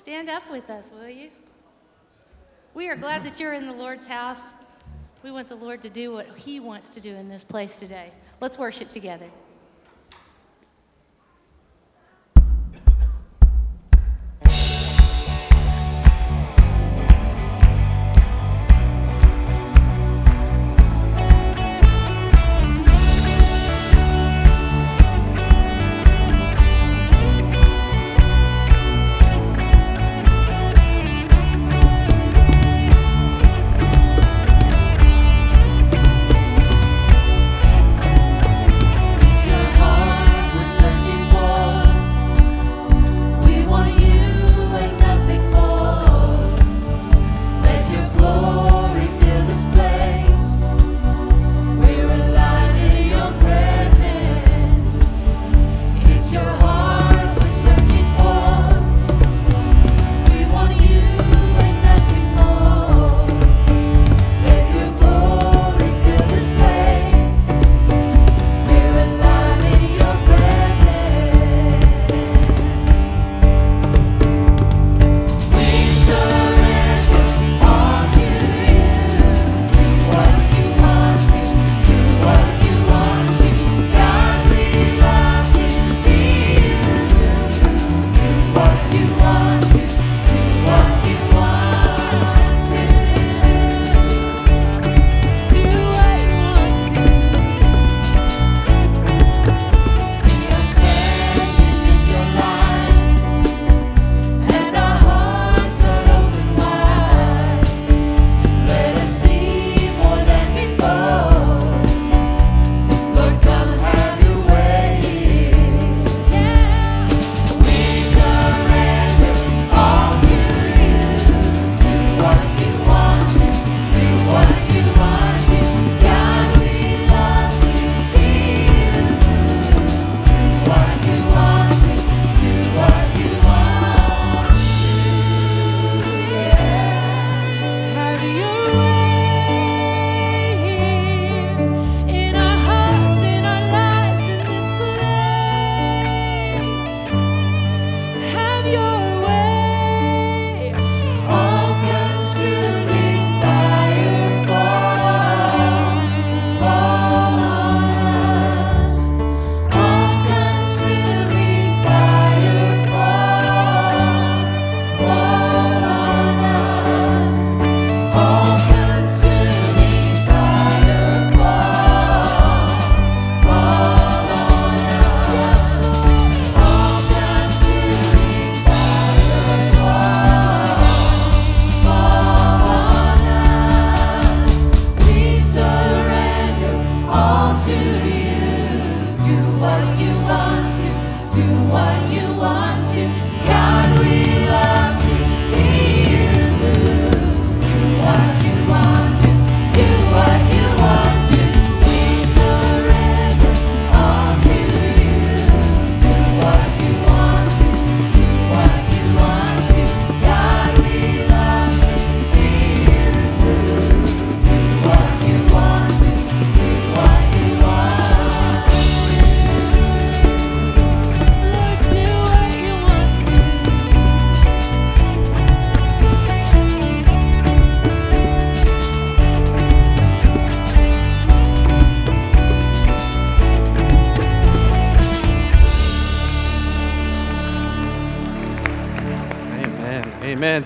Stand up with us, will you? We are glad that you're in the Lord's house. We want the Lord to do what he wants to do in this place today. Let's worship together.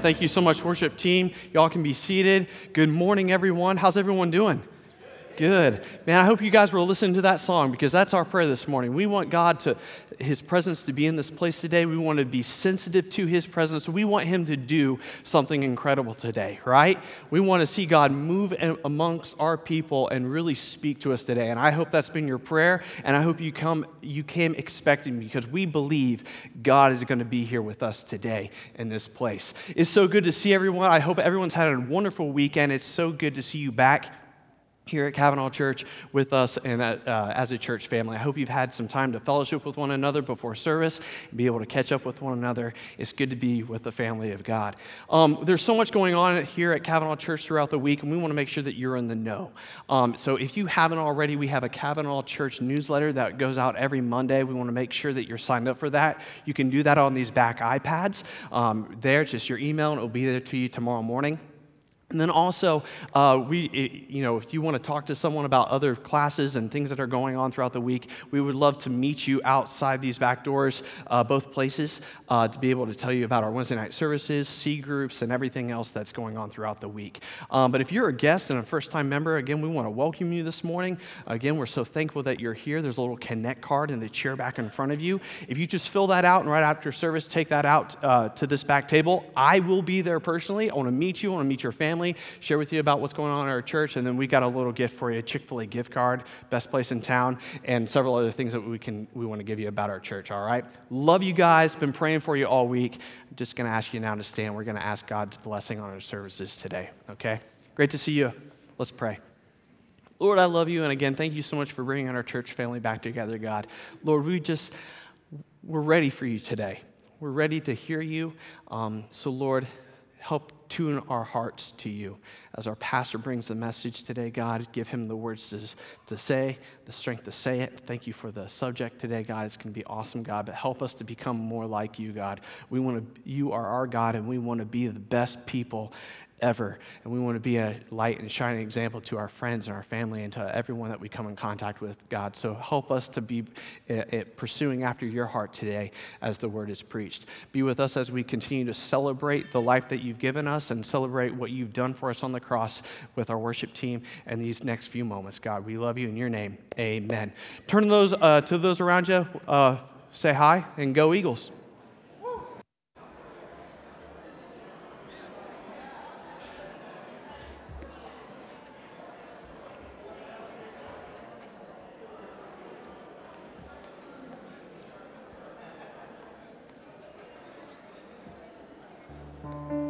Thank you so much, worship team. Y'all can be seated. Good morning, everyone. How's everyone doing? Good. Man, I hope you guys were listening to that song, because that's our prayer this morning. We want God to, his presence to be in this place today. We want to be sensitive to his presence. We want him to do something incredible today, right? We want to see God move amongst our people and really speak to us today. And I hope that's been your prayer, and I hope you came expecting, because we believe God is going to be here with us today in this place. It's so good to see everyone. I hope everyone's had a wonderful weekend. It's so good to see you back here at Cavanaugh Church with us and as a church family. I hope you've had some time to fellowship with one another before service and be able to catch up with one another. It's good to be with the family of God. There's so much going on here at Cavanaugh Church throughout the week, and we want to make sure that you're in the know. So if you haven't already, we have a Cavanaugh Church newsletter that goes out every Monday. We want to make sure that you're signed up for that. You can do that on these back iPads. It's just your email, and it'll be there to you tomorrow morning. And then also, if you want to talk to someone about other classes and things that are going on throughout the week, we would love to meet you outside these back doors, both places, to be able to tell you about our Wednesday night services, C groups, and everything else that's going on throughout the week. But if you're a guest and a first-time member, again, we want to welcome you this morning. Again, we're so thankful that you're here. There's a little Connect card in the chair back in front of you. If you just fill that out and right after service, take that out to this back table. I will be there personally. I want to meet you. I want to meet your family. Share with you about what's going on in our church, and then we got a little gift for you, a Chick-fil-A gift card, best place in town, and several other things that we want to give you about our church, all right? Love you guys. Been praying for you all week. I'm just going to ask you now to stand. We're going to ask God's blessing on our services today, okay? Great to see you. Let's pray. Lord, I love you, and again, thank you so much for bringing our church family back together, God. Lord, we're ready for you today. We're ready to hear you, so Lord, help tune our hearts to you. As our pastor brings the message today, God, give him the words to say, the strength to say it. Thank you for the subject today, God. It's going to be awesome, God, but help us to become more like you, God. You are our God, and we want to be the best people ever, and we want to be a light and shining example to our friends and our family and to everyone that we come in contact with, God. So help us to be pursuing after your heart today as the word is preached. Be with us as we continue to celebrate the life that you've given us and celebrate what you've done for us on the cross with our worship team and these next few moments, God. We love you in your name. Amen. Turn to those around you, say hi, and go Eagles. Ooh.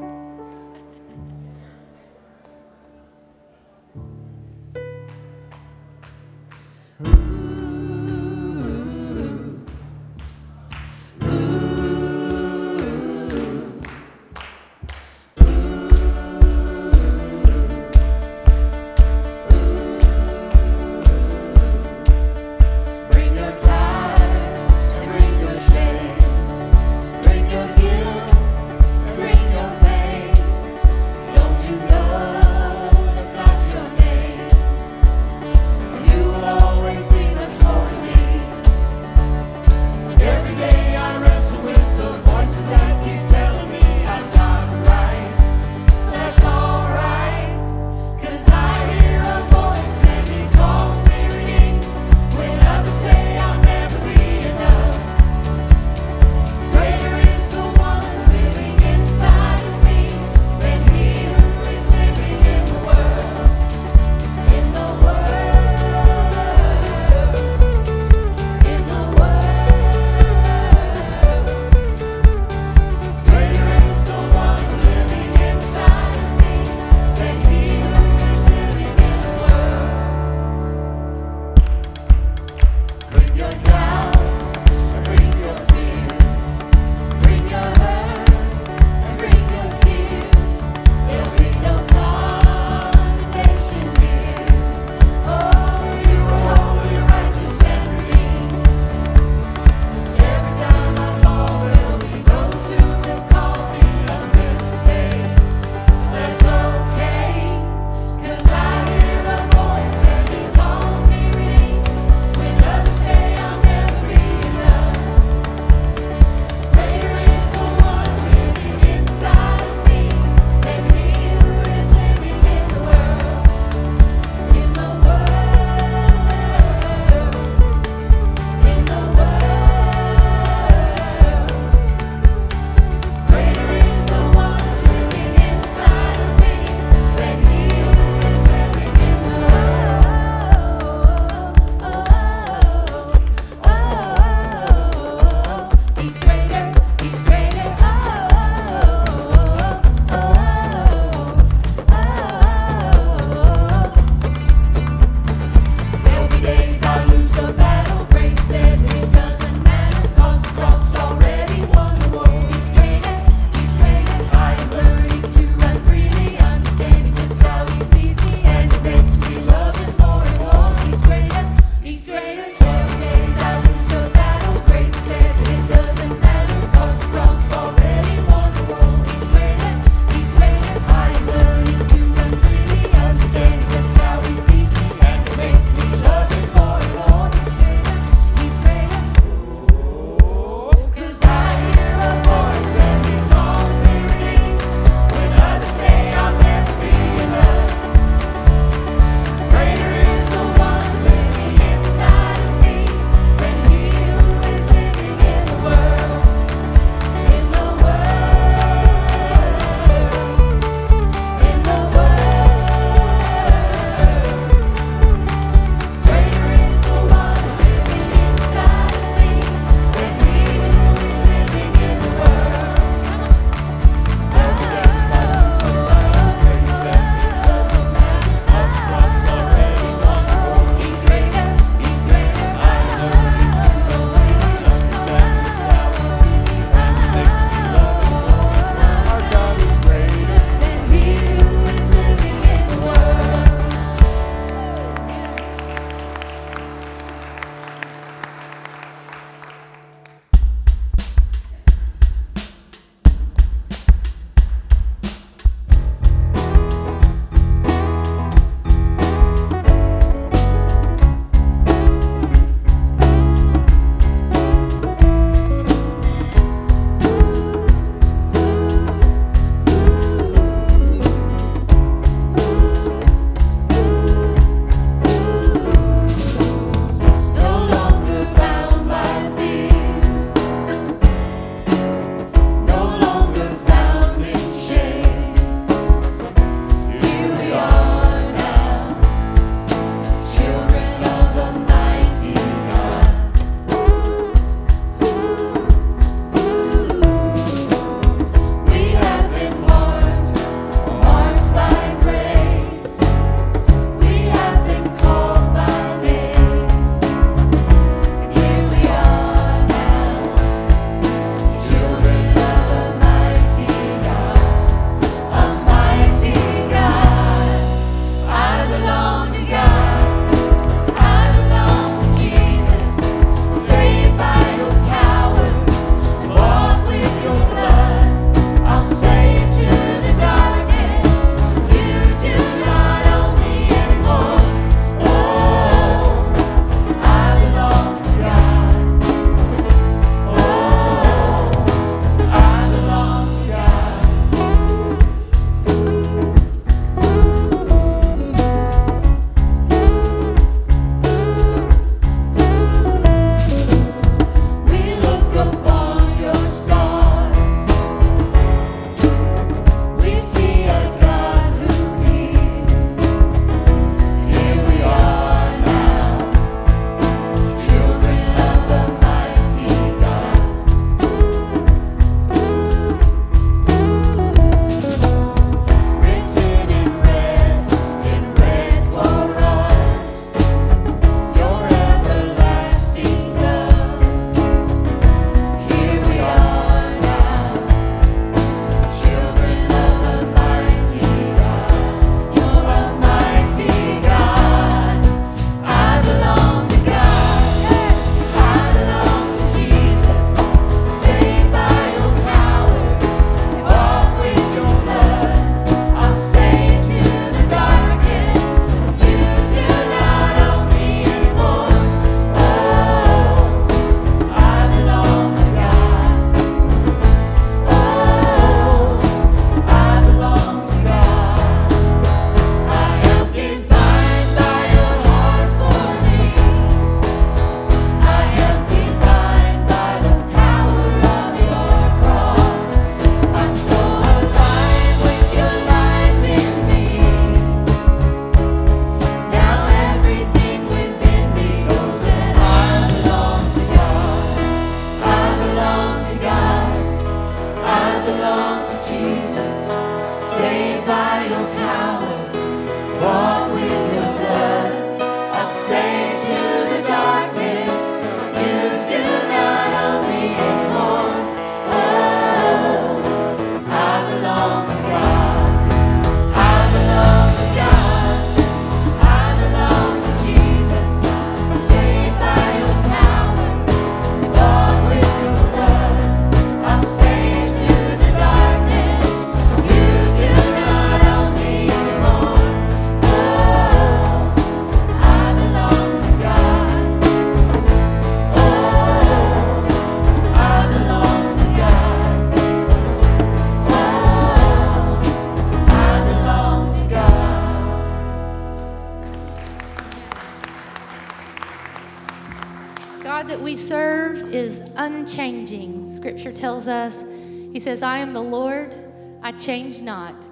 we serve is unchanging. Scripture tells us, he says, I am the Lord, I change not.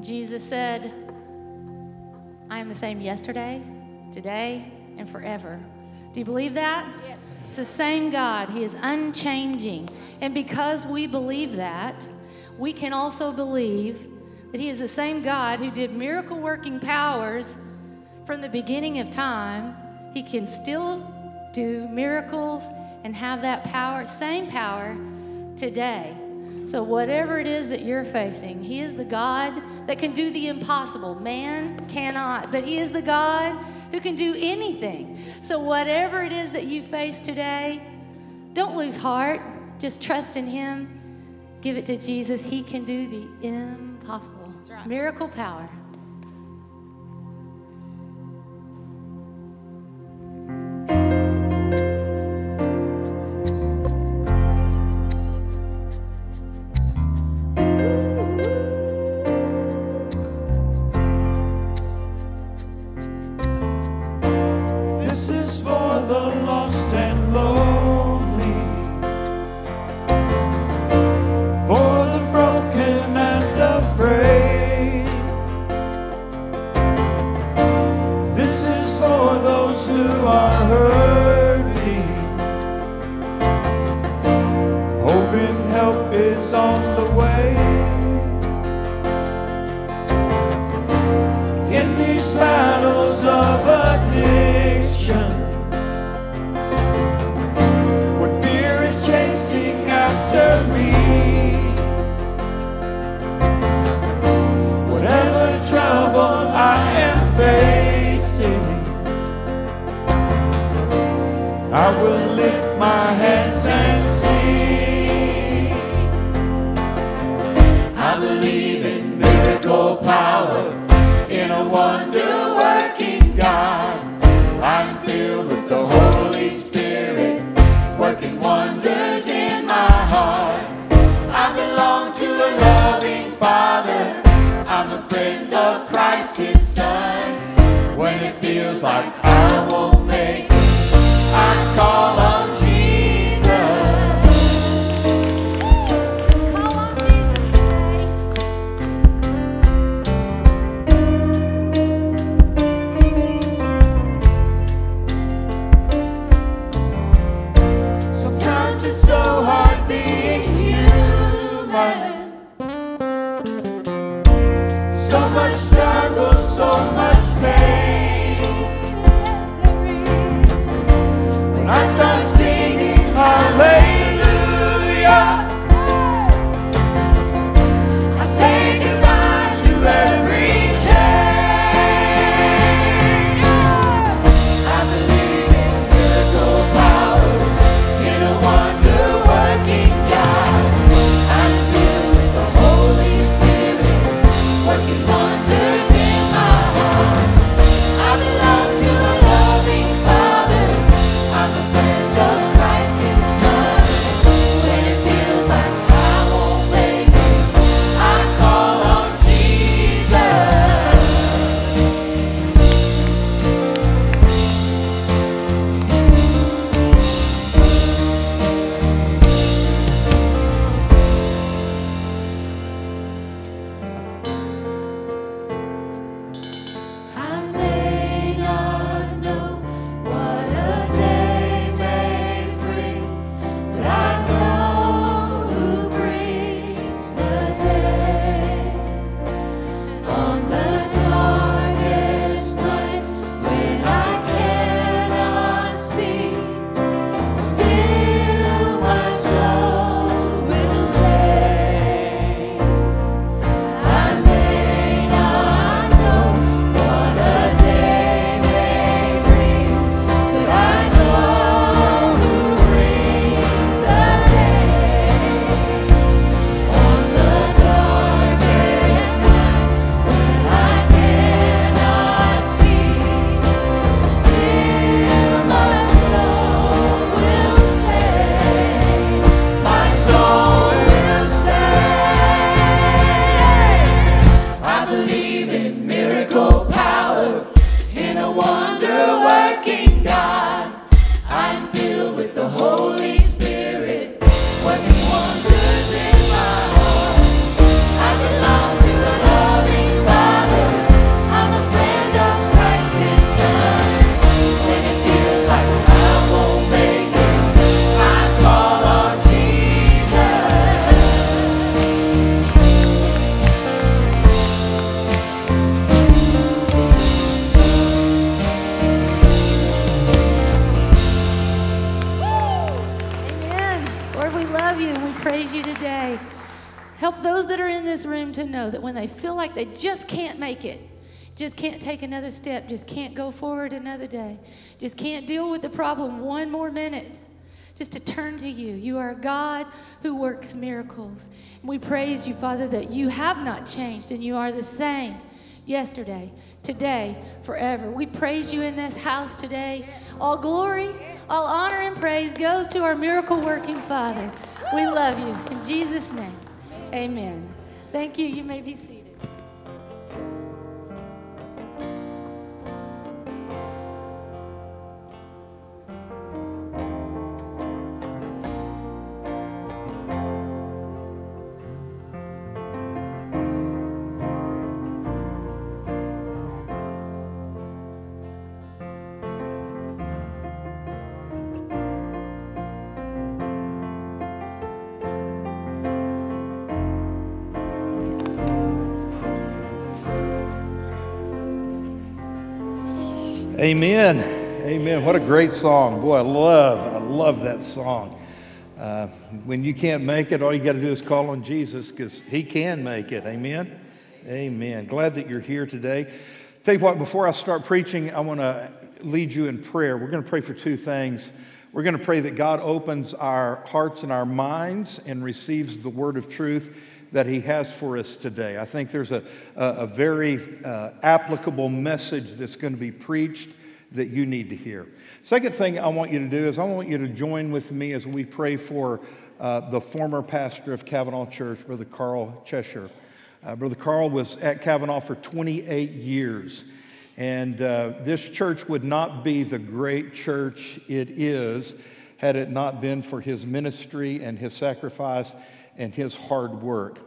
Jesus said, I am the same yesterday, today, and forever. Do you believe that? Yes. It's the same God. He is unchanging. And because we believe that, we can also believe that he is the same God who did miracle-working powers from the beginning of time. He can still do miracles and have that power, same power, today. So whatever it is that you're facing, he is the God that can do the impossible. Man cannot, but he is the God who can do anything. So whatever it is that you face today, don't lose heart. Just trust in him. Give it to Jesus. He can do the impossible. That's right. Miracle power. want those that are in this room to know that when they feel like they just can't make it, just can't take another step, just can't go forward another day, just can't deal with the problem one more minute, just to turn to you. You are a God who works miracles. And we praise you, Father, that you have not changed and you are the same yesterday, today, forever. We praise you in this house today. All glory, all honor and praise goes to our miracle-working Father. We love you. In Jesus' name, amen. Thank you. You may be seated. Amen. Amen. What a great song. Boy, I love that song. When you can't make it, all you got to do is call on Jesus because he can make it. Amen. Amen. Glad that you're here today. Tell you what, before I start preaching, I want to lead you in prayer. We're going to pray for two things. We're going to pray that God opens our hearts and our minds and receives the word of truth that he has for us today. I think there's a very applicable message that's going to be preached that you need to hear. Second thing I want you to do is I want you to join with me as we pray for the former pastor of Cavanaugh Church, Brother Carl Cheshire. Brother Carl was at Cavanaugh for 28 years, and this church would not be the great church it is had it not been for his ministry and his sacrifice and his hard work.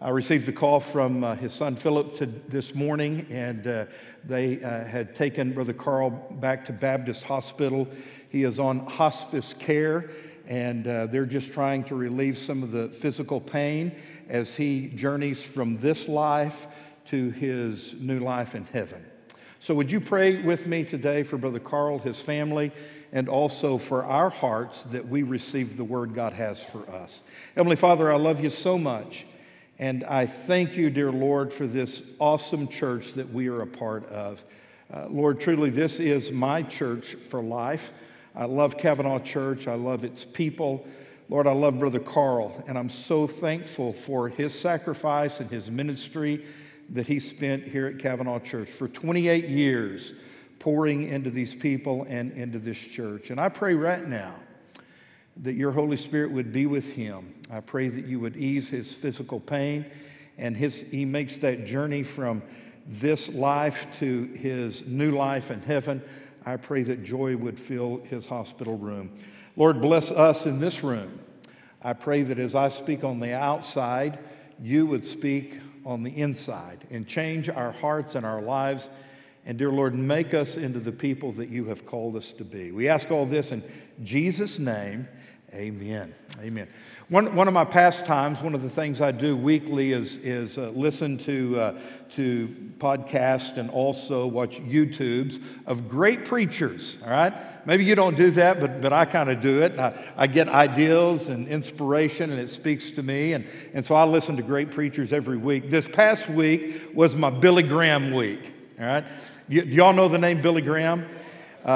I received a call from his son Philip this morning, and they had taken Brother Carl back to Baptist Hospital. He is on hospice care, and they're just trying to relieve some of the physical pain as he journeys from this life to his new life in heaven. So would you pray with me today for Brother Carl, his family, and also for our hearts that we receive the word God has for us. Heavenly Father, I love you so much, and I thank you, dear Lord, for this awesome church that we are a part of. Lord, truly, this is my church for life. I love Cavanaugh Church. I love its people. Lord, I love Brother Carl, and I'm so thankful for his sacrifice and his ministry that he spent here at Cavanaugh Church for 28 years. Pouring into these people and into this church. And I pray right now that your Holy Spirit would be with him. I pray that you would ease his physical pain, and he makes that journey from this life to his new life in heaven. I pray that joy would fill his hospital room. Lord, bless us in this room. I pray that as I speak on the outside, you would speak on the inside and change our hearts and our lives. And dear Lord, make us into the people that you have called us to be. We ask all this in Jesus' name, amen. Amen. One of my pastimes, one of the things I do weekly is listen to podcasts and also watch YouTubes of great preachers, all right? Maybe you don't do that, but I kind of do it. I get ideals and inspiration, and it speaks to me. And so I listen to great preachers every week. This past week was my Billy Graham week. All right. Do y'all know the name Billy Graham?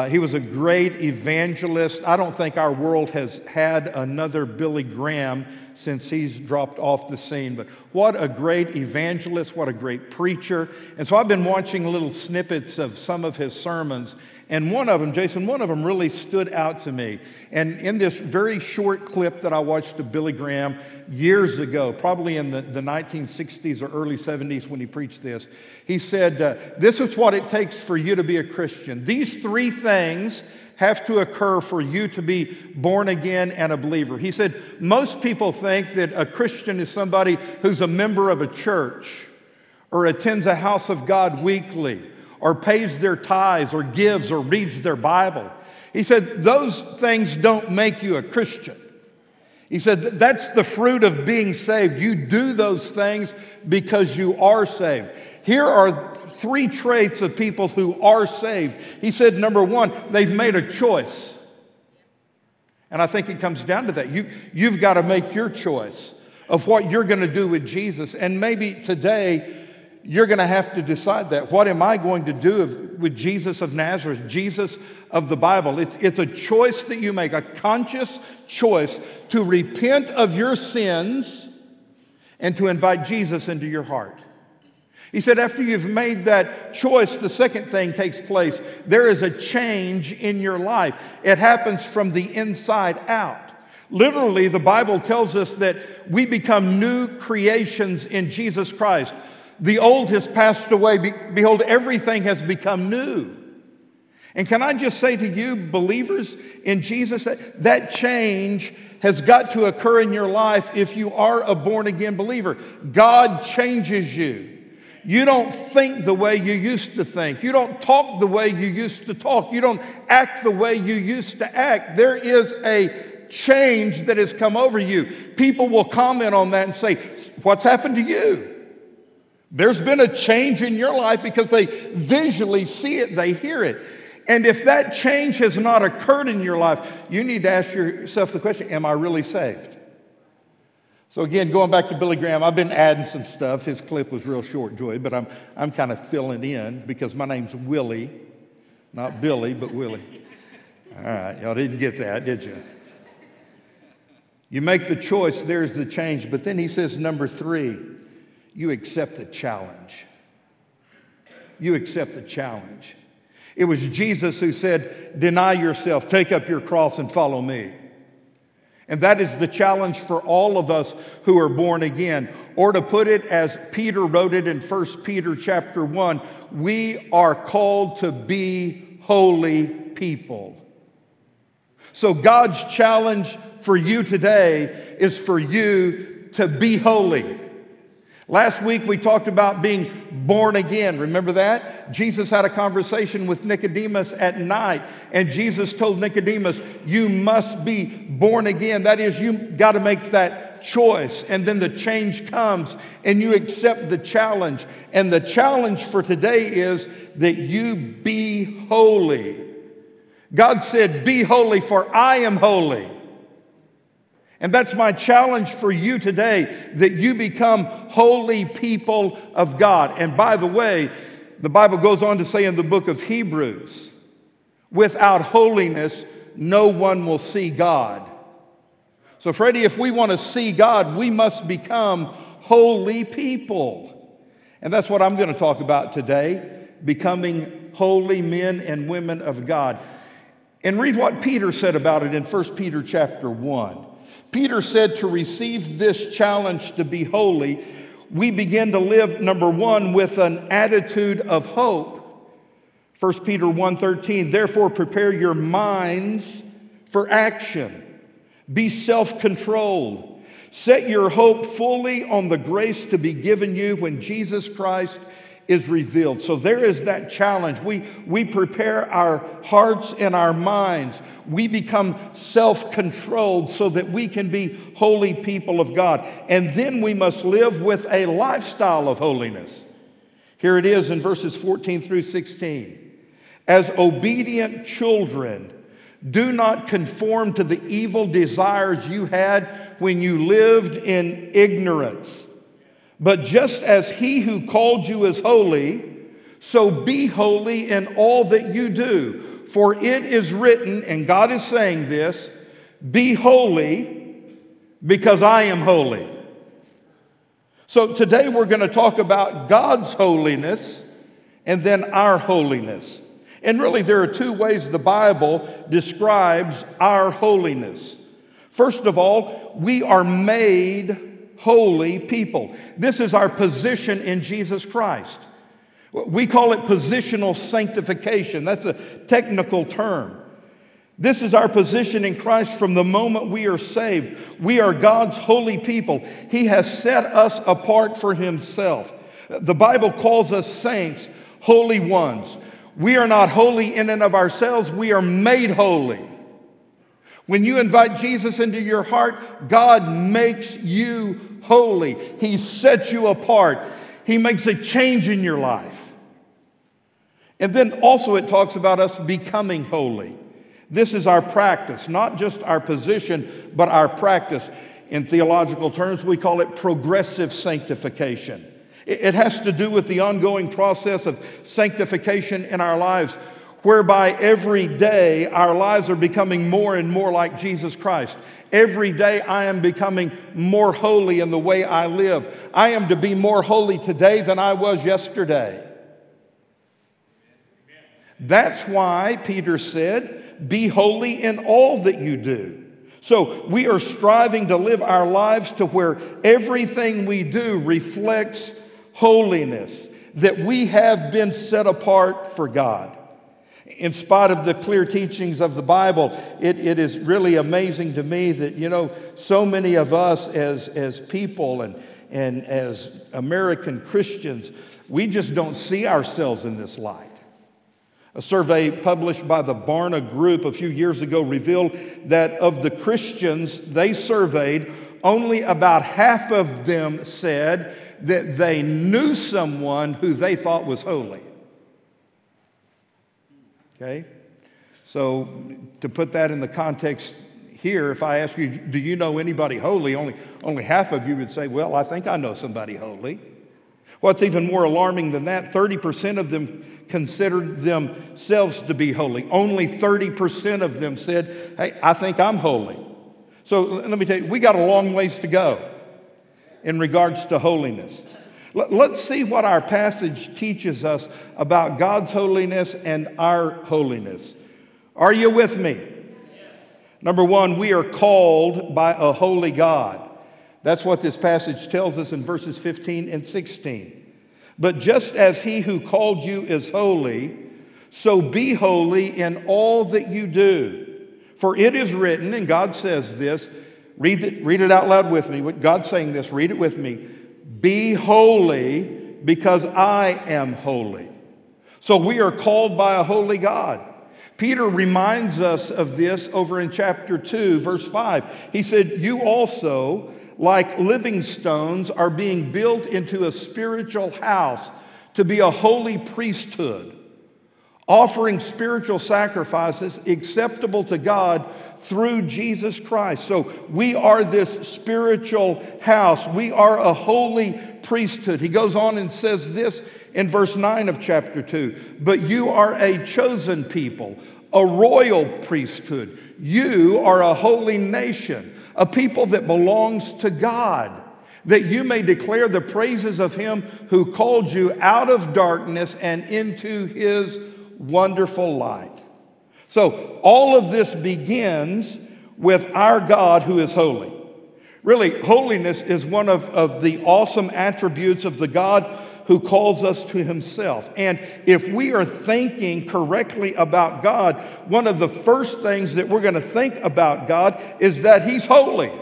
He was a great evangelist. I don't think our world has had another Billy Graham since he's dropped off the scene. But what a great evangelist, what a great preacher. And so I've been watching little snippets of some of his sermons. And one of them, Jason, really stood out to me. And in this very short clip that I watched of Billy Graham years ago, probably in the 1960s or early 70s when he preached this, he said, this is what it takes for you to be a Christian. These three things have to occur for you to be born again and a believer. He said, most people think that a Christian is somebody who's a member of a church or attends a house of God weekly or pays their tithes or gives or reads their Bible. He said, those things don't make you a Christian. He said, that's the fruit of being saved. You do those things because you are saved. Here are three traits of people who are saved. He said, number one, they've made a choice. And I think it comes down to that. You've got to make your choice. of what you're going to do with Jesus. And maybe today you're going to have to decide that. What am I going to do with Jesus of Nazareth, Jesus of the Bible? It's a choice that you make, a conscious choice to repent of your sins and to invite Jesus into your heart. He said after you've made that choice, the second thing takes place. There is a change in your life. It happens from the inside out. Literally, the Bible tells us that we become new creations in Jesus Christ. The old has passed away. Behold, everything has become new. And can I just say to you, believers in Jesus, that change has got to occur in your life if you are a born-again believer. God changes you. You don't think the way you used to think. You don't talk the way you used to talk. You don't act the way you used to act. There is a change that has come over you. People will comment on that and say, "What's happened to you?" There's been a change in your life because they visually see it, they hear it. And if that change has not occurred in your life, you need to ask yourself the question, am I really saved? So again, going back to Billy Graham, I've been adding some stuff. His clip was real short, Joy, but I'm kind of filling in because my name's Willie. Not Billy, but Willie. All right, y'all didn't get that, did you? You make the choice, there's the change. But then he says, number three, you accept the challenge. You accept the challenge. It was Jesus who said, deny yourself, take up your cross and follow me. And that is the challenge for all of us who are born again. Or to put it as Peter wrote it in 1 Peter chapter 1, we are called to be holy people. So God's challenge for you today is for you to be holy. Last week we talked about being born again. Remember that? Jesus had a conversation with Nicodemus at night, and Jesus told Nicodemus, you must be born again. That is, you got to make that choice, and then the change comes, and you accept the challenge. And the challenge for today is that you be holy. God said, be holy, for I am holy. And that's my challenge for you today, that you become holy people of God. And by the way, the Bible goes on to say in the book of Hebrews, without holiness, no one will see God. So, Freddie, if we want to see God, we must become holy people. And that's what I'm going to talk about today, becoming holy men and women of God. And read what Peter said about it in 1 Peter chapter 1. Peter said to receive this challenge to be holy, we begin to live, number one, with an attitude of hope. 1 Peter 1:13, therefore prepare your minds for action. Be self-controlled. Set your hope fully on the grace to be given you when Jesus Christ is revealed. So there is that challenge. We prepare our hearts and our minds. We become self-controlled so that we can be holy people of God. And then we must live with a lifestyle of holiness. Here it is in verses 14 through 16. As obedient children, do not conform to the evil desires you had when you lived in ignorance. But just as he who called you is holy, so be holy in all that you do. For it is written, and God is saying this, be holy because I am holy. So today we're going to talk about God's holiness and then our holiness. And really there are two ways the Bible describes our holiness. First of all, we are made holy. Holy people. This is our position in Jesus Christ. We call it positional sanctification. That's a technical term. This is our position in Christ from the moment we are saved. We are God's holy people. He has set us apart for Himself. The Bible calls us saints, holy ones. We are not holy in and of ourselves. We are made holy. When you invite Jesus into your heart, God makes you holy. He sets you apart. He makes a change in your life. And then also it talks about us becoming holy. This is our practice, not just our position, but our practice. In theological terms, we call it progressive sanctification. It has to do with the ongoing process of sanctification in our lives, whereby every day our lives are becoming more and more like Jesus Christ. Every day I am becoming more holy in the way I live. I am to be more holy today than I was yesterday. That's why Peter said, "Be holy in all that you do." So we are striving to live our lives to where everything we do reflects holiness, that we have been set apart for God. In spite of the clear teachings of the Bible, it is really amazing to me that, you know, so many of us as people and as American Christians, we just don't see ourselves in this light. A survey published by the Barna Group a few years ago revealed that of the Christians they surveyed, only about half of them said that they knew someone who they thought was holy. Okay? So to put that in the context here, if I ask you, do you know anybody holy? Only half of you would say, well, I think I know somebody holy. What's even more alarming than that, 30% of them considered themselves to be holy. Only 30% of them said, hey, I think I'm holy. So let me tell you, we got a long ways to go in regards to holiness. Let's see what our passage teaches us about God's holiness and our holiness. Are you with me? Yes. Number one, we are called by a holy God. That's what this passage tells us in verses 15 and 16. But just as he who called you is holy, so be holy in all that you do. For it is written, and God says this, read it out loud with me. God's saying this, read it with me. Be holy because I am holy. So we are called by a holy God. Peter reminds us of this over in chapter 2, verse 5. He said, you also, like living stones, are being built into a spiritual house to be a holy priesthood, offering spiritual sacrifices acceptable to God through Jesus Christ. So we are this spiritual house. We are a holy priesthood. He goes on and says this in verse 9 of chapter 2, but you are a chosen people, a royal priesthood. You are a holy nation, a people that belongs to God, that you may declare the praises of him who called you out of darkness and into his wonderful light. So all of this begins with our God who is holy. Really, holiness is one of the awesome attributes of the God who calls us to himself. And if we are thinking correctly about God, one of the first things that we're going to think about God is that he's holy.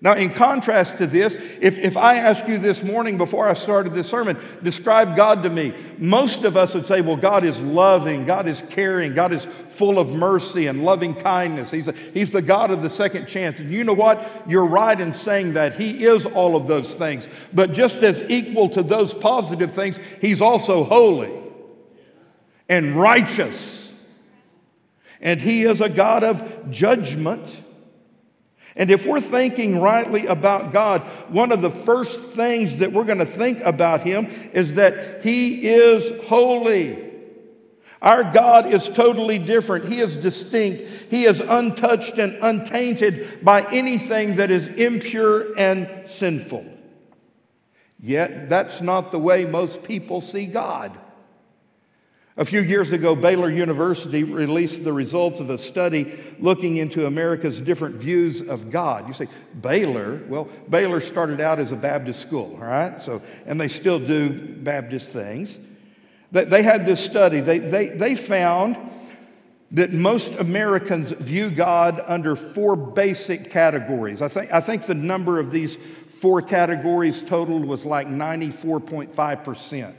Now, in contrast to this, if I asked you this morning before I started this sermon, describe God to me, most of us would say, well, God is loving, God is caring, God is full of mercy and loving kindness. He's the God of the second chance. And you know what? You're right in saying that. He is all of those things. But just as equal to those positive things, he's also holy and righteous. And he is a God of judgment. And if we're thinking rightly about God, one of the first things that we're going to think about him is that he is holy. Our God is totally different. He is distinct. He is untouched and untainted by anything that is impure and sinful. Yet, that's not the way most people see God. A few years ago, Baylor University released the results of a study looking into America's different views of God. You say, Baylor? Well, Baylor started out as a Baptist school, all right? So, and they still do Baptist things. They had this study. They found that most Americans view God under four basic categories. I think the number of these four categories totaled was like 94.5%.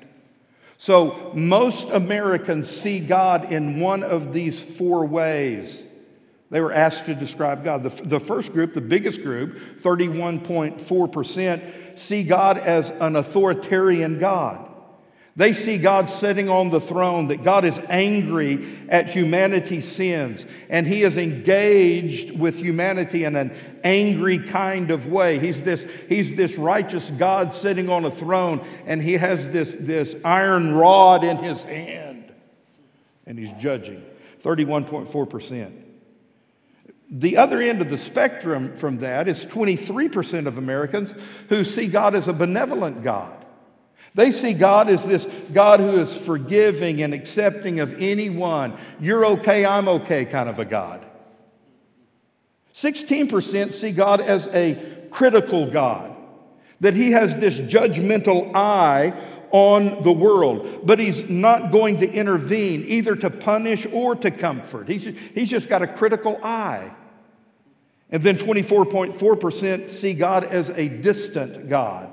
So most Americans see God in one of these four ways. They were asked to describe God. The first group, the biggest group, 31.4%, see God as an authoritarian God. They see God sitting on the throne, that God is angry at humanity's sins, and He is engaged with humanity in an angry kind of way. He's this righteous God sitting on a throne, and He has this iron rod in His hand, and He's judging. 31.4%. The other end of the spectrum from that is 23% of Americans who see God as a benevolent God. They see God as this God who is forgiving and accepting of anyone. You're okay, I'm okay kind of a God. 16% see God as a critical God, that He has this judgmental eye on the world, but He's not going to intervene either to punish or to comfort. He's just got a critical eye. And then 24.4% see God as a distant God,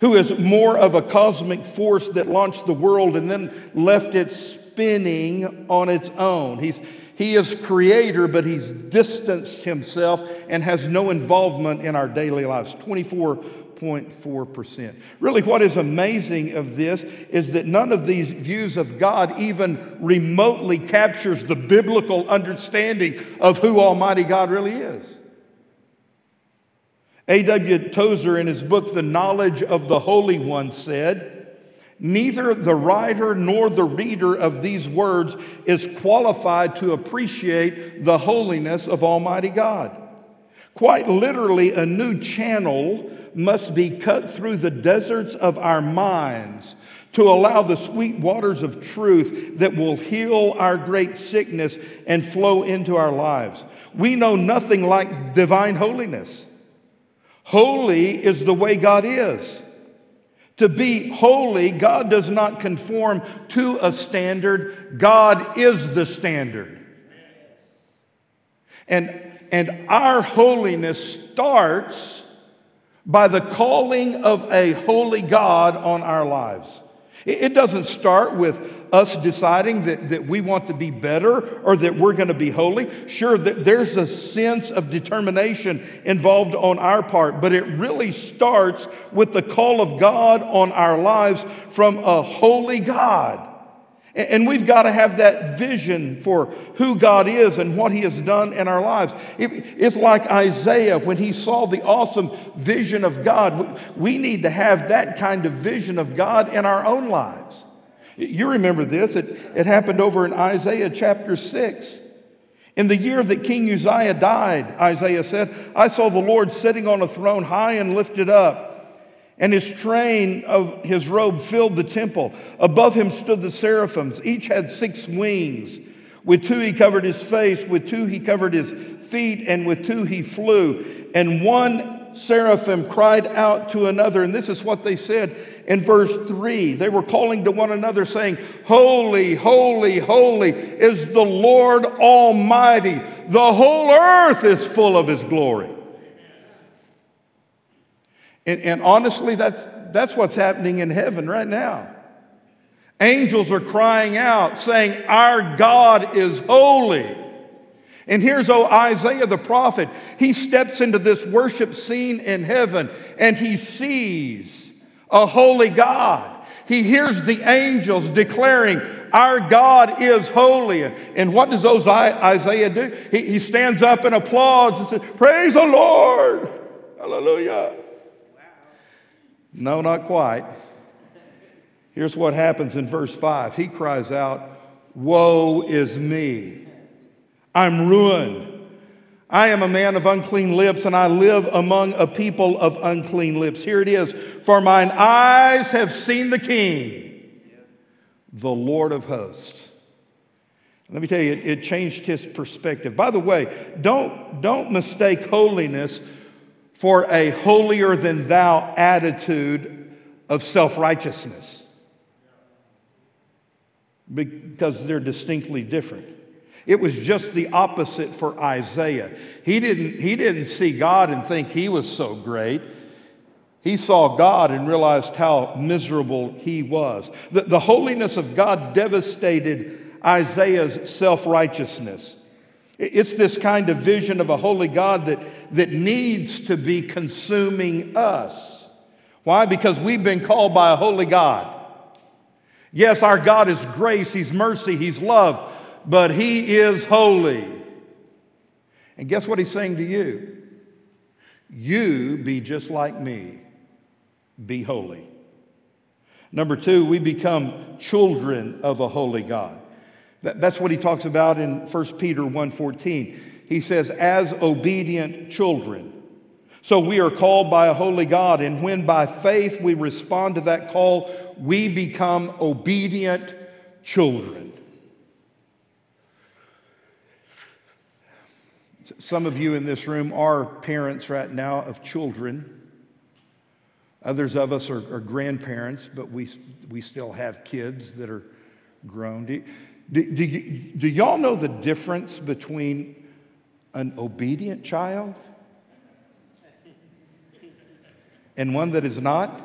who is more of a cosmic force that launched the world and then left it spinning on its own. He is creator, but He's distanced Himself and has no involvement in our daily lives. 24.4%. Really, what is amazing of this is that none of these views of God even remotely captures the biblical understanding of who Almighty God really is. A.W. Tozer, in his book, The Knowledge of the Holy One, said, "Neither the writer nor the reader of these words is qualified to appreciate the holiness of Almighty God. Quite literally, a new channel must be cut through the deserts of our minds to allow the sweet waters of truth that will heal our great sickness and flow into our lives. We know nothing like divine holiness. Holy is the way God is. To be holy, God does not conform to a standard. God is the standard. And our holiness starts by the calling of a holy God on our lives. It doesn't start with us deciding that we want to be better or that we're going to be holy. Sure, there's a sense of determination involved on our part, but it really starts with the call of God on our lives from a holy God. And we've got to have that vision for who God is and what He has done in our lives. It's like Isaiah when he saw the awesome vision of God. We need to have that kind of vision of God in our own lives. You remember this. It happened over in Isaiah chapter 6. In the year that King Uzziah died, Isaiah said, "I saw the Lord sitting on a throne high and lifted up, and His train of His robe filled the temple. Above Him stood the seraphims. Each had 6 wings. With 2 He covered His face. With 2 He covered His feet. And with 2 He flew. And one seraphim cried out to another." And this is what they said in verse 3. They were calling to one another saying, "Holy, holy, holy is the Lord Almighty. The whole earth is full of His glory." And honestly, that's what's happening in heaven right now. Angels are crying out, saying, "Our God is holy." And here's Isaiah the prophet. He steps into this worship scene in heaven, and he sees a holy God. He hears the angels declaring, "Our God is holy." And what does Isaiah do? He stands up and applauds and says, "Praise the Lord! Hallelujah!" No, not quite. Here's what happens in verse 5. He cries out, "Woe is me! I'm ruined. I am a man of unclean lips, and I live among a people of unclean lips." Here it is. "For mine eyes have seen the King, the Lord of hosts." Let me tell you, it changed his perspective. By the way, don't mistake holiness for a holier-than-thou attitude of self-righteousness, because they're distinctly different. It was just the opposite for Isaiah. He didn't see God and think he was so great. He saw God and realized how miserable he was. The holiness of God devastated Isaiah's self-righteousness. It's this kind of vision of a holy God that needs to be consuming us. Why? Because we've been called by a holy God. Yes, our God is grace, He's mercy, He's love, but He is holy. And guess what He's saying to you? You be just like me. Be holy. Number two, we become children of a holy God. That's what he talks about in 1 Peter 1:14. He says, as obedient children. So we are called by a holy God, and when by faith we respond to that call, we become obedient children. Some of you in this room are parents right now of children. Others of us are grandparents, but we still have kids that are grown. Do y'all know the difference between an obedient child and one that is not?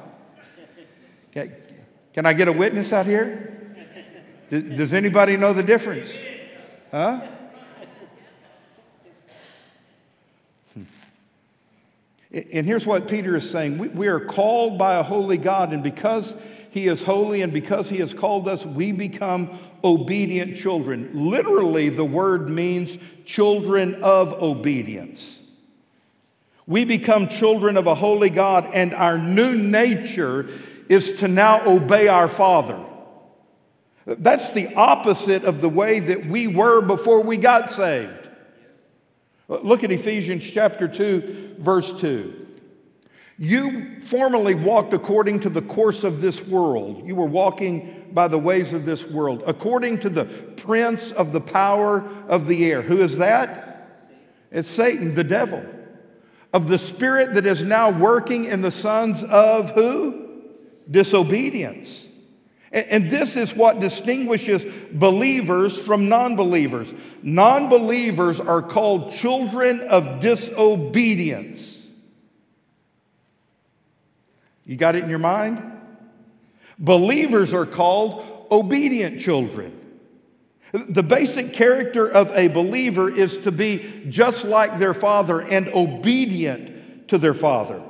Can I get a witness out here? Does anybody know the difference? Huh? And here's what Peter is saying. We are called by a holy God, and because He is holy and because He has called us, we become obedient children. Literally, the word means children of obedience. We become children of a holy God, and our new nature is to now obey our Father. That's the opposite of the way that we were before we got saved. Look at Ephesians chapter 2, verse 2. You formerly walked according to the course of this world. You were walking by the ways of this world, according to the prince of the power of the air. Who is that? It's Satan, the devil. Of the spirit that is now working in the sons of who? Disobedience. And this is what distinguishes believers from non-believers. Non-believers are called children of disobedience. You got it in your mind? Believers are called obedient children. The basic character of a believer is to be just like their father and obedient to their father.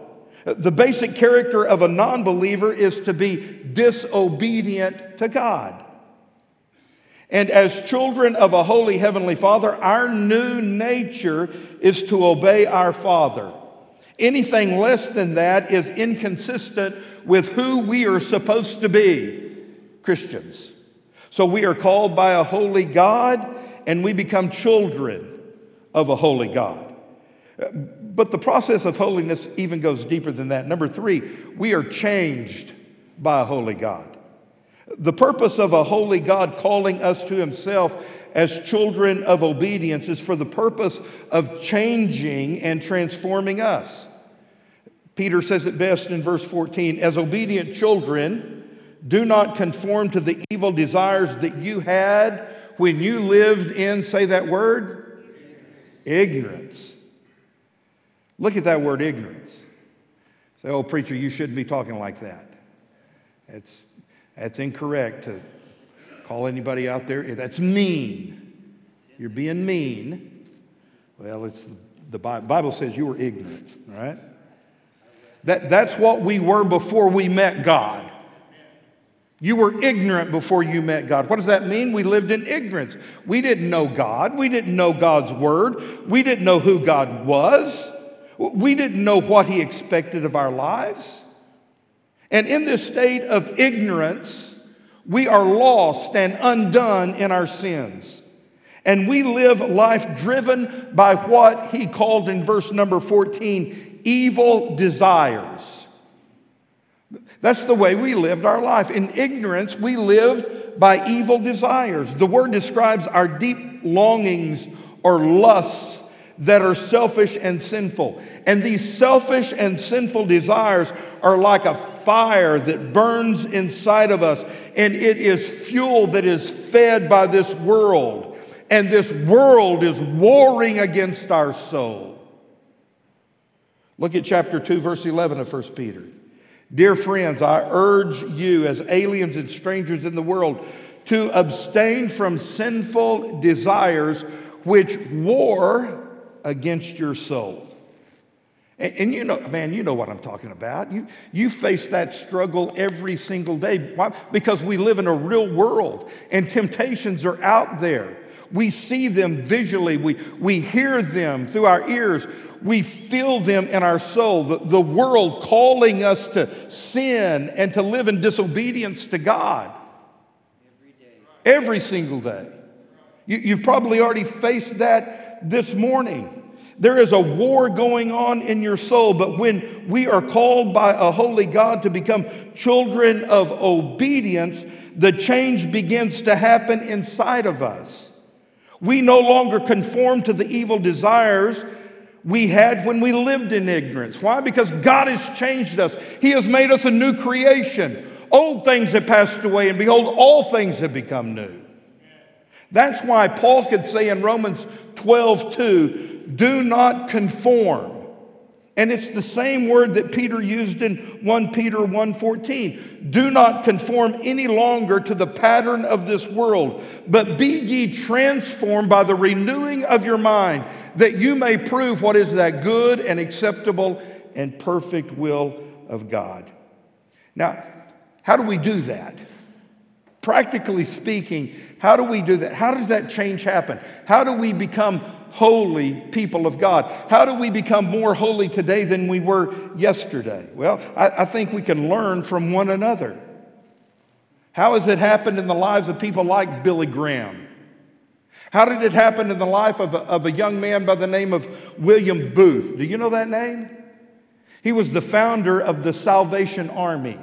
The basic character of a non-believer is to be disobedient to God. And as children of a holy heavenly Father, our new nature is to obey our Father. Anything less than that is inconsistent with who we are supposed to be, Christians. So we are called by a holy God, and we become children of a holy God. But the process of holiness even goes deeper than that. Number three, we are changed by a holy God. The purpose of a holy God calling us to Himself as children of obedience is for the purpose of changing and transforming us. Peter says it best in verse 14, as obedient children, do not conform to the evil desires that you had when you lived in, say that word, ignorance. Look at that word, ignorance. Say, oh, preacher, you shouldn't be talking like that. That's incorrect to call anybody out there. That's mean. You're being mean. Well, it's the Bible says you were ignorant, right? That's what we were before we met God. You were ignorant before you met God. What does that mean? We lived in ignorance. We didn't know God. We didn't know God's word. We didn't know who God was. We didn't know what He expected of our lives. And in this state of ignorance, we are lost and undone in our sins. And we live life driven by what he called in verse number 14, evil desires. That's the way we lived our life. In ignorance, we lived by evil desires. The word describes our deep longings or lusts that are selfish and sinful. And these selfish and sinful desires are like a fire that burns inside of us, and it is fuel that is fed by this world. And this world is warring against our soul. Look at chapter 2, verse 11 of 1 Peter. Dear friends, I urge you as aliens and strangers in the world to abstain from sinful desires which war against your soul. And you know, man, you know what I'm talking about. You face that struggle every single day. Why? Because we live in a real world and temptations are out there. We see them visually. We hear them through our ears. We feel them in our soul. The world calling us to sin and to live in disobedience to God. Every single day. You've probably already faced that this morning. There is a war going on in your soul, but when we are called by a holy God to become children of obedience, the change begins to happen inside of us. We no longer conform to the evil desires we had when we lived in ignorance. Why? Because God has changed us. He has made us a new creation. Old things have passed away, and behold, all things have become new. That's why Paul could say in Romans 12:2, do not conform. And it's the same word that Peter used in 1 Peter 1:14. Do not conform any longer to the pattern of this world, but be ye transformed by the renewing of your mind, that you may prove what is that good and acceptable and perfect will of God. Now, how do we do that? Practically speaking, how do we do that? How does that change happen? How do we become holy people of God? How do we become more holy today than we were yesterday? Well, I think we can learn from one another. How has it happened in the lives of people like Billy Graham? How did it happen in the life of a young man by the name of William Booth? Do you know that name? He was the founder of the Salvation Army.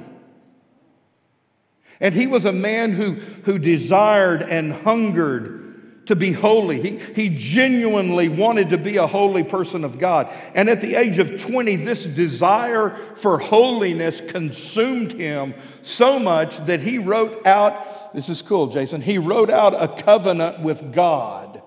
And he was a man who desired and hungered to be holy. He genuinely wanted to be a holy person of God. And at the age of 20, this desire for holiness consumed him so much that he wrote out, this is cool, Jason, he wrote out a covenant with God.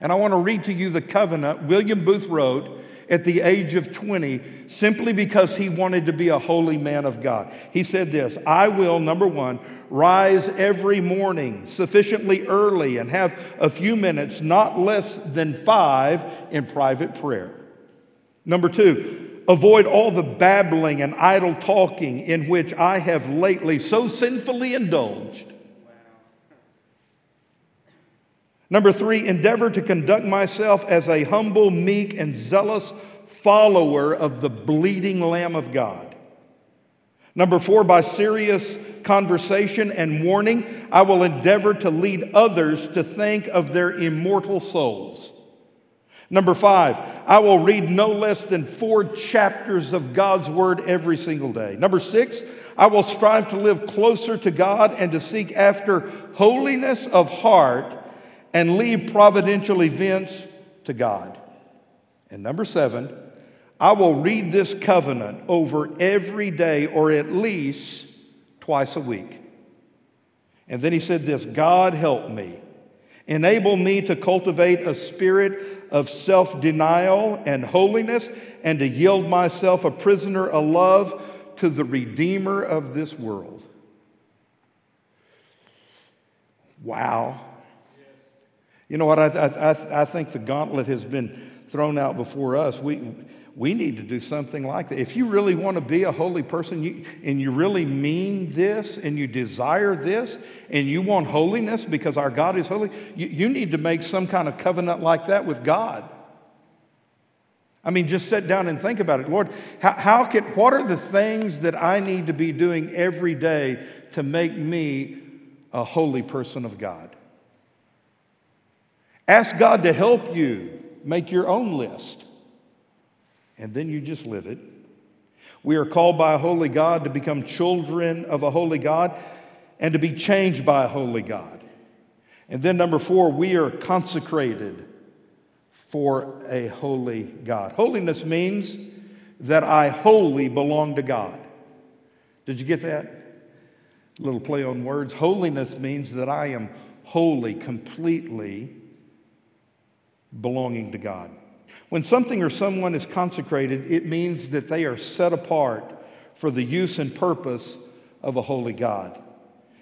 And I want to read to you the covenant William Booth wrote at the age of 20, simply because he wanted to be a holy man of God. He said this, I will, number one, rise every morning sufficiently early and have a few minutes, not less than 5, in private prayer. Number two, avoid all the babbling and idle talking in which I have lately so sinfully indulged. Number three, endeavor to conduct myself as a humble, meek, and zealous follower of the bleeding Lamb of God. Number four, by serious conversation and warning, I will endeavor to lead others to think of their immortal souls. Number five, I will read no less than 4 chapters of God's Word every single day. Number six, I will strive to live closer to God and to seek after holiness of heart and leave providential events to God. And number seven, I will read this covenant over every day, or at least twice a week. And then he said this, God help me. Enable me to cultivate a spirit of self-denial and holiness and to yield myself a prisoner of love to the Redeemer of this world. Wow. You know what, I think the gauntlet has been thrown out before us. We need to do something like that. If you really want to be a holy person, and you really mean this, and you desire this, and you want holiness because our God is holy, you need to make some kind of covenant like that with God. I mean, just sit down and think about it. Lord, what are the things that I need to be doing every day to make me a holy person of God? Ask God to help you make your own list, and then you just live it. We are called by a holy God to become children of a holy God and to be changed by a holy God. And then number four, we are consecrated for a holy God. Holiness means that I wholly belong to God. Did you get that? A little play on words. Holiness means that I am wholly, completely belonging to God. When something or someone is consecrated, it means that they are set apart for the use and purpose of a holy God.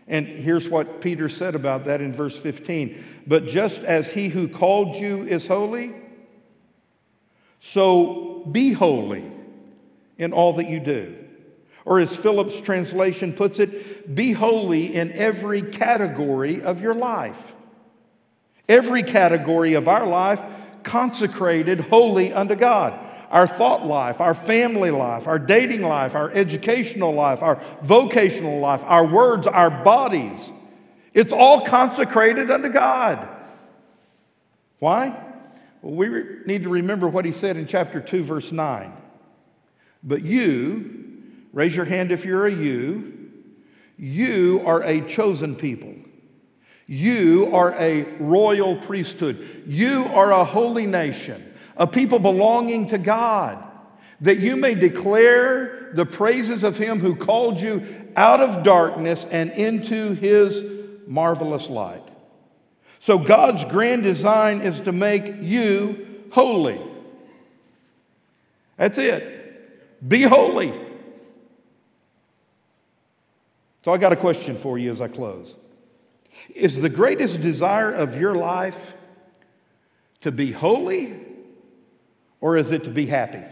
And here's what Peter said about that in verse 15. But just as he who called you is holy, So be holy in all that you do. Or as Philip's translation puts it, be holy in every category of your life. Every category of our life consecrated wholly unto God. Our thought life, our family life, our dating life, our educational life, our vocational life, our words, our bodies. It's all consecrated unto God. Why? Well, we need to remember what he said in chapter 2, verse 9. But you, raise your hand if you're a you, you are a chosen people. You are a royal priesthood. You are a holy nation, a people belonging to God, that you may declare the praises of him who called you out of darkness and into his marvelous light. So God's grand design is to make you holy. That's it. Be holy. So I got a question for you as I close. Is the greatest desire of your life to be holy, or is it to be happy?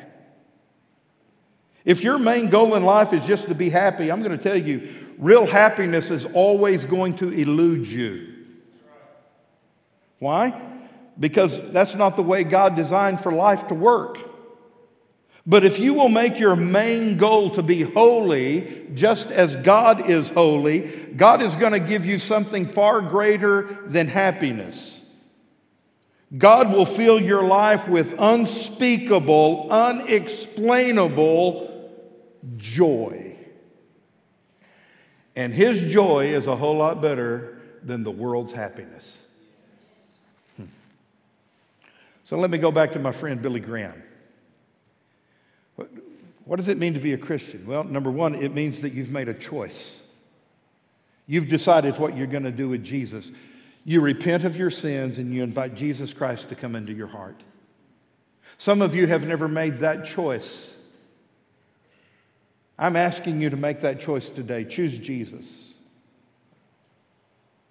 If your main goal in life is just to be happy, I'm going to tell you, real happiness is always going to elude you. Why? Because that's not the way God designed for life to work. But if you will make your main goal to be holy, just as God is holy, God is going to give you something far greater than happiness. God will fill your life with unspeakable, unexplainable joy. And his joy is a whole lot better than the world's happiness. So let me go back to my friend Billy Graham. What does it mean to be a Christian? Well, number one, it means that you've made a choice. You've decided what you're going to do with Jesus. You repent of your sins and you invite Jesus Christ to come into your heart. Some of you have never made that choice. I'm asking you to make that choice today. Choose Jesus.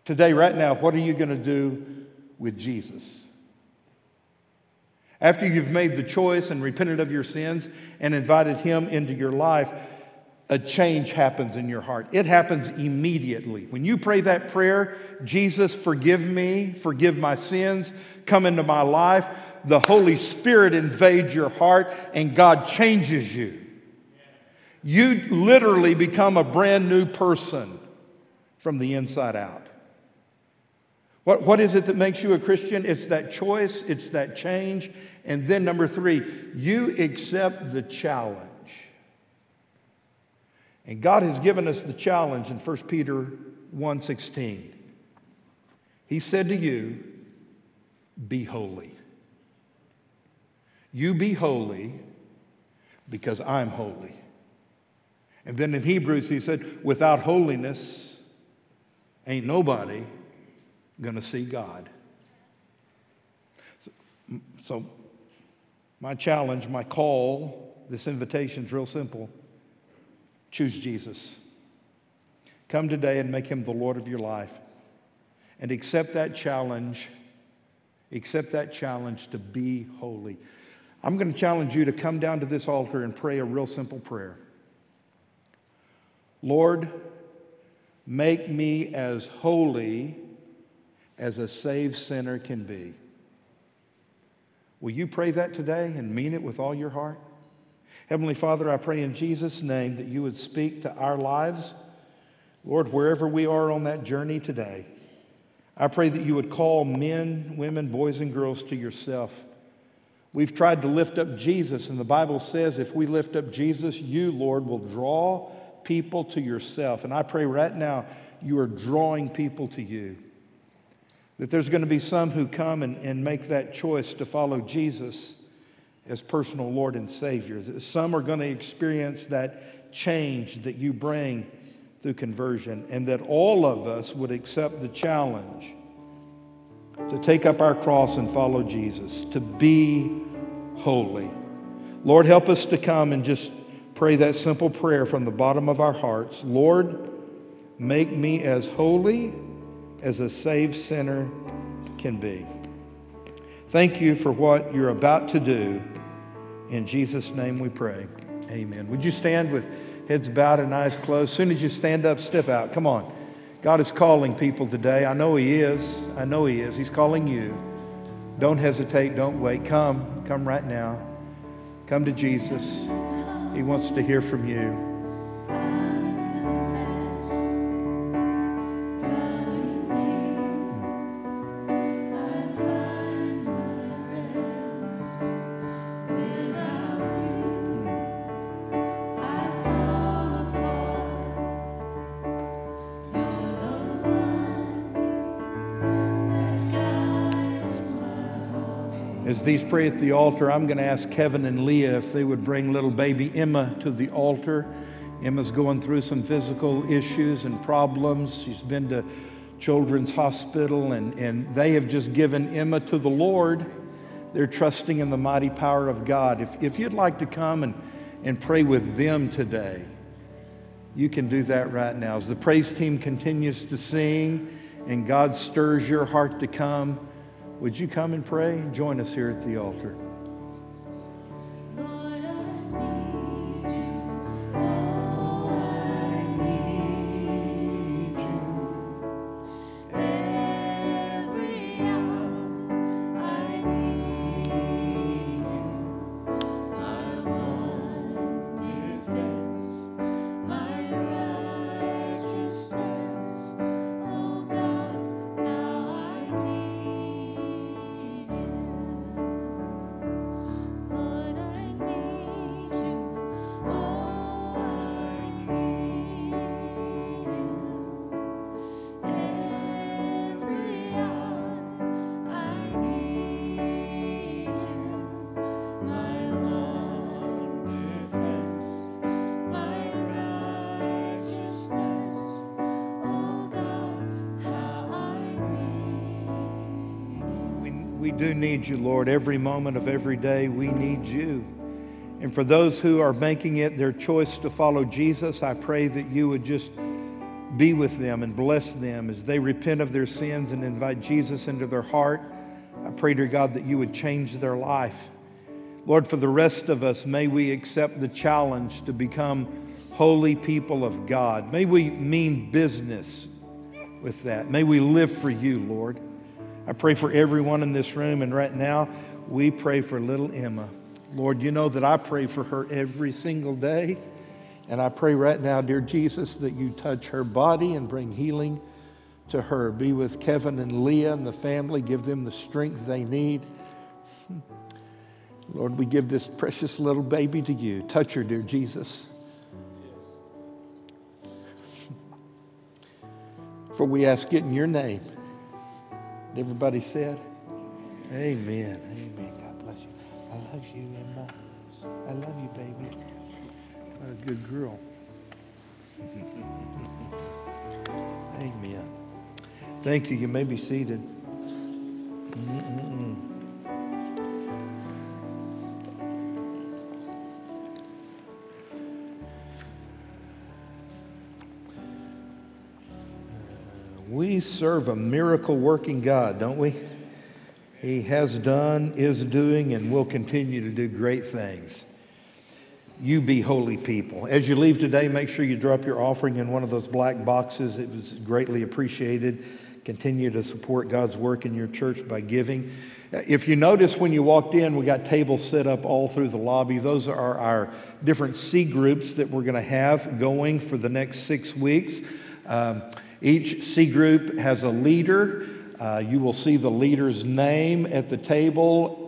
Today, right now, what are you going to do with Jesus? After you've made the choice and repented of your sins and invited him into your life, a change happens in your heart. It happens immediately. When you pray that prayer, Jesus, forgive me, forgive my sins, come into my life, the Holy Spirit invades your heart and God changes you. You literally become a brand new person from the inside out. What is it that makes you a Christian? It's that choice, it's that change. And then number three, you accept the challenge. And God has given us the challenge in 1 Peter 1:16. He said to you, be holy. You be holy because I'm holy. And then in Hebrews he said, without holiness, ain't nobody going to see God. So my challenge, my call, this invitation is real simple. Choose Jesus. Come today and make him the Lord of your life. And accept that challenge. Accept that challenge to be holy. I'm going to challenge you to come down to this altar and pray a real simple prayer. Lord, make me as holy as a saved sinner can be. Will you pray that today and mean it with all your heart? Heavenly Father, I pray in Jesus' name that you would speak to our lives. Lord, wherever we are on that journey today, I pray that you would call men, women, boys, and girls to yourself. We've tried to lift up Jesus, and the Bible says if we lift up Jesus, you, Lord, will draw people to yourself. And I pray right now you are drawing people to you. That there's going to be some who come and make that choice to follow Jesus as personal Lord and Savior. Some are going to experience that change that you bring through conversion, and that all of us would accept the challenge to take up our cross and follow Jesus, to be holy. Lord, help us to come and just pray that simple prayer from the bottom of our hearts. Lord, make me as holy as a saved sinner can be. Thank you for what you're about to do In Jesus' name we pray. Amen. Would you stand with heads bowed and eyes closed? As soon as you stand up, step out. Come on. God is calling people today. I know He is. I know He is. He's calling you. Don't hesitate. Don't wait. Come. Come right now. Come to Jesus. He wants to hear from you. These pray at the altar. I'm going to ask Kevin and Leah if they would bring little baby Emma to the altar. Emma's going through some physical issues and problems. She's been to Children's Hospital, and they have just given Emma to the Lord. They're trusting in the mighty power of God. If you'd like to come and pray with them today, you can do that right now. As the praise team continues to sing and God stirs your heart to come, would you come and pray? Join us here at the altar. Do need you, Lord. Every moment of every day, we need you. And for those who are making it their choice to follow Jesus, I pray that you would just be with them and bless them as they repent of their sins and invite Jesus into their heart. I pray, dear God, that you would change their life. Lord, for the rest of us, may we accept the challenge to become holy people of God. May we mean business with that. May we live for you, Lord. I pray for everyone in this room, and right now we pray for little Emma. Lord, you know that I pray for her every single day, and I pray right now, dear Jesus, that you touch her body and bring healing to her. Be with Kevin and Leah and the family. Give them the strength they need. Lord, we give this precious little baby to you. Touch her, dear Jesus. For we ask it in your name. Everybody said, amen. Amen. God bless you. I love you, Emma. I love you, baby. What a good girl. Amen. Thank you. You may be seated. We serve a miracle-working God, don't we? He has done, is doing, and will continue to do great things. You be holy people. As you leave today, make sure you drop your offering in one of those black boxes. It was greatly appreciated. Continue to support God's work in your church by giving. If you notice, when you walked in, we got tables set up all through the lobby. Those are our different C groups that we're going to have going for the next 6 weeks. Each C group has a leader. You will see the leader's name at the table,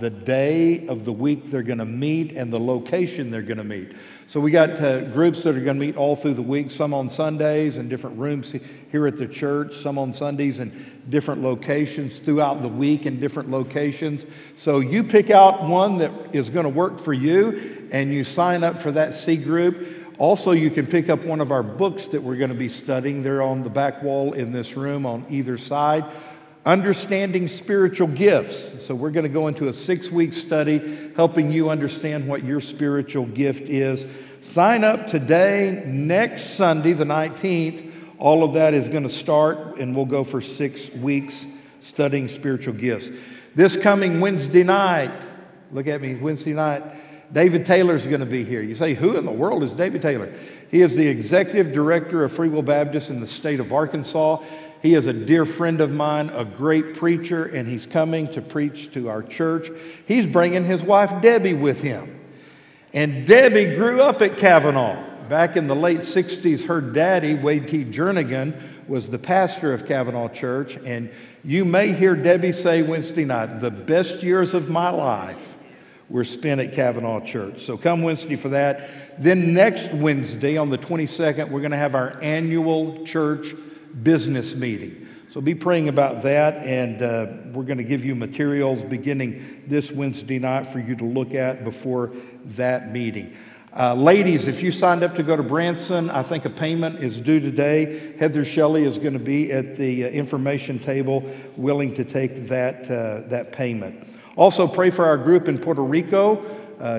the day of the week they're going to meet, and the location they're going to meet. So we got groups that are going to meet all through the week, some on Sundays in different rooms here at the church, some on Sundays in different locations throughout the week in different locations. So you pick out one that is going to work for you, and you sign up for that C group. Also, you can pick up one of our books that we're going to be studying. They're on the back wall in this room on either side. Understanding Spiritual Gifts. So we're going to go into a 6-week study helping you understand what your spiritual gift is. Sign up today, next Sunday, the 19th. All of that is going to start, and we'll go for 6 weeks studying spiritual gifts. This coming Wednesday night, Look at me, Wednesday night. David Taylor's going to be here. You say, who in the world is David Taylor? He is the executive director of Free Will Baptist in the state of Arkansas. He is a dear friend of mine, a great preacher, and he's coming to preach to our church. He's bringing his wife Debbie with him. And Debbie grew up at Cavanaugh. Back in the late 60s, her daddy, Wade T. Jernigan, was the pastor of Cavanaugh Church. And you may hear Debbie say Wednesday night, the best years of my life were spent at Cavanaugh Church. So come Wednesday for that. Then next Wednesday on the 22nd, we're going to have our annual church business meeting. So be praying about that, and we're going to give you materials beginning this Wednesday night for you to look at before that meeting. Ladies, if you signed up to go to Branson, I think a payment is due today. Heather Shelley is going to be at the information table willing to take that payment. Also, pray for our group in Puerto Rico.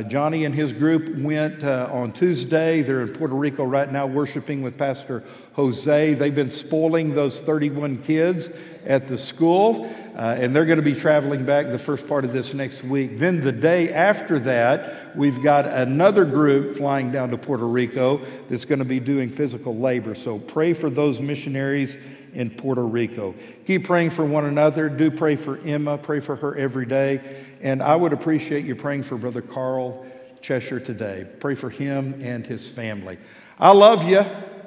Johnny and his group went on Tuesday. They're in Puerto Rico right now worshiping with Pastor Jose. They've been spoiling those 31 kids at the school, and they're going to be traveling back the first part of this next week. Then the day after that, we've got another group flying down to Puerto Rico that's going to be doing physical labor. So pray for those missionaries in Puerto Rico. Keep praying for one another. Do pray for Emma. Pray for her every day. And I would appreciate you praying for Brother Carl Cheshire today. Pray for him and his family. I love you. Well,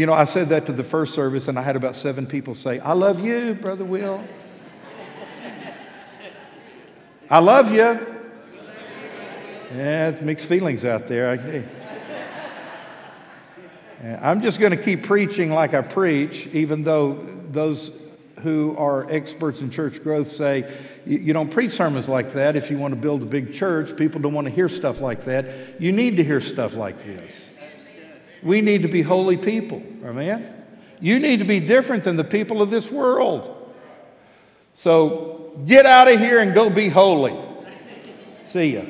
you know, I said that to the first service, and I had about 7 people say, I love you, Brother Will. I love you. Yeah, it's mixed feelings out there. I'm just going to keep preaching like I preach, even though those who are experts in church growth say, you don't preach sermons like that if you want to build a big church. People don't want to hear stuff like that. You need to hear stuff like this. We need to be holy people, amen? You need to be different than the people of this world. So get out of here and go be holy. See ya.